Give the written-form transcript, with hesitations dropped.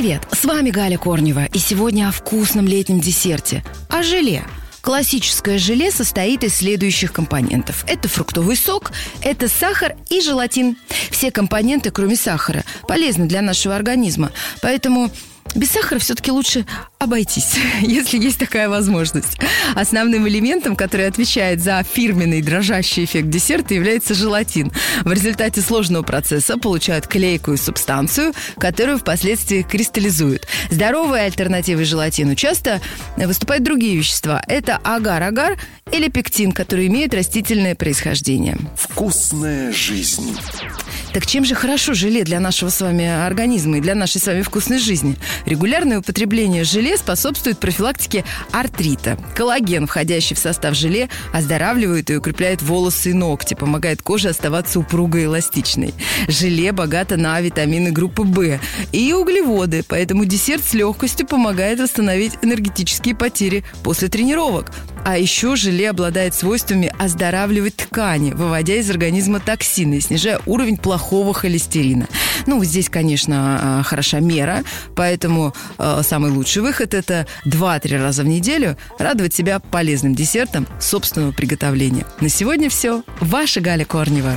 Привет, с вами Галя Корнева, и сегодня о вкусном летнем десерте – о желе. Классическое желе состоит из следующих компонентов. Это фруктовый сок, это сахар и желатин. Все компоненты, кроме сахара, полезны для нашего организма, поэтому без сахара все-таки лучше обойтись, если есть такая возможность. Основным элементом, который отвечает за фирменный дрожащий эффект десерта, является желатин. В результате сложного процесса получают клейкую субстанцию, которую впоследствии кристаллизуют. Здоровой альтернативой желатину часто выступают другие вещества. Это агар-агар или пектин, которые имеют растительное происхождение. Вкусная жизнь. Так чем же хорошо желе для нашего с вами организма и для нашей с вами вкусной жизни? Регулярное употребление желе способствует профилактике артрита. Коллаген, входящий в состав желе, оздоравливает и укрепляет волосы и ногти, помогает коже оставаться упругой и эластичной. Желе богато на витамины группы В и углеводы, поэтому десерт с легкостью помогает восстановить энергетические потери после тренировок. А еще желе обладает свойствами оздоравливать ткани, выводя из организма токсины и снижая уровень плохого холестерина. Ну, здесь, конечно, хороша мера, поэтому самый лучший выход – это 2-3 раза в неделю радовать себя полезным десертом собственного приготовления. На сегодня все. Ваша Галя Корнева.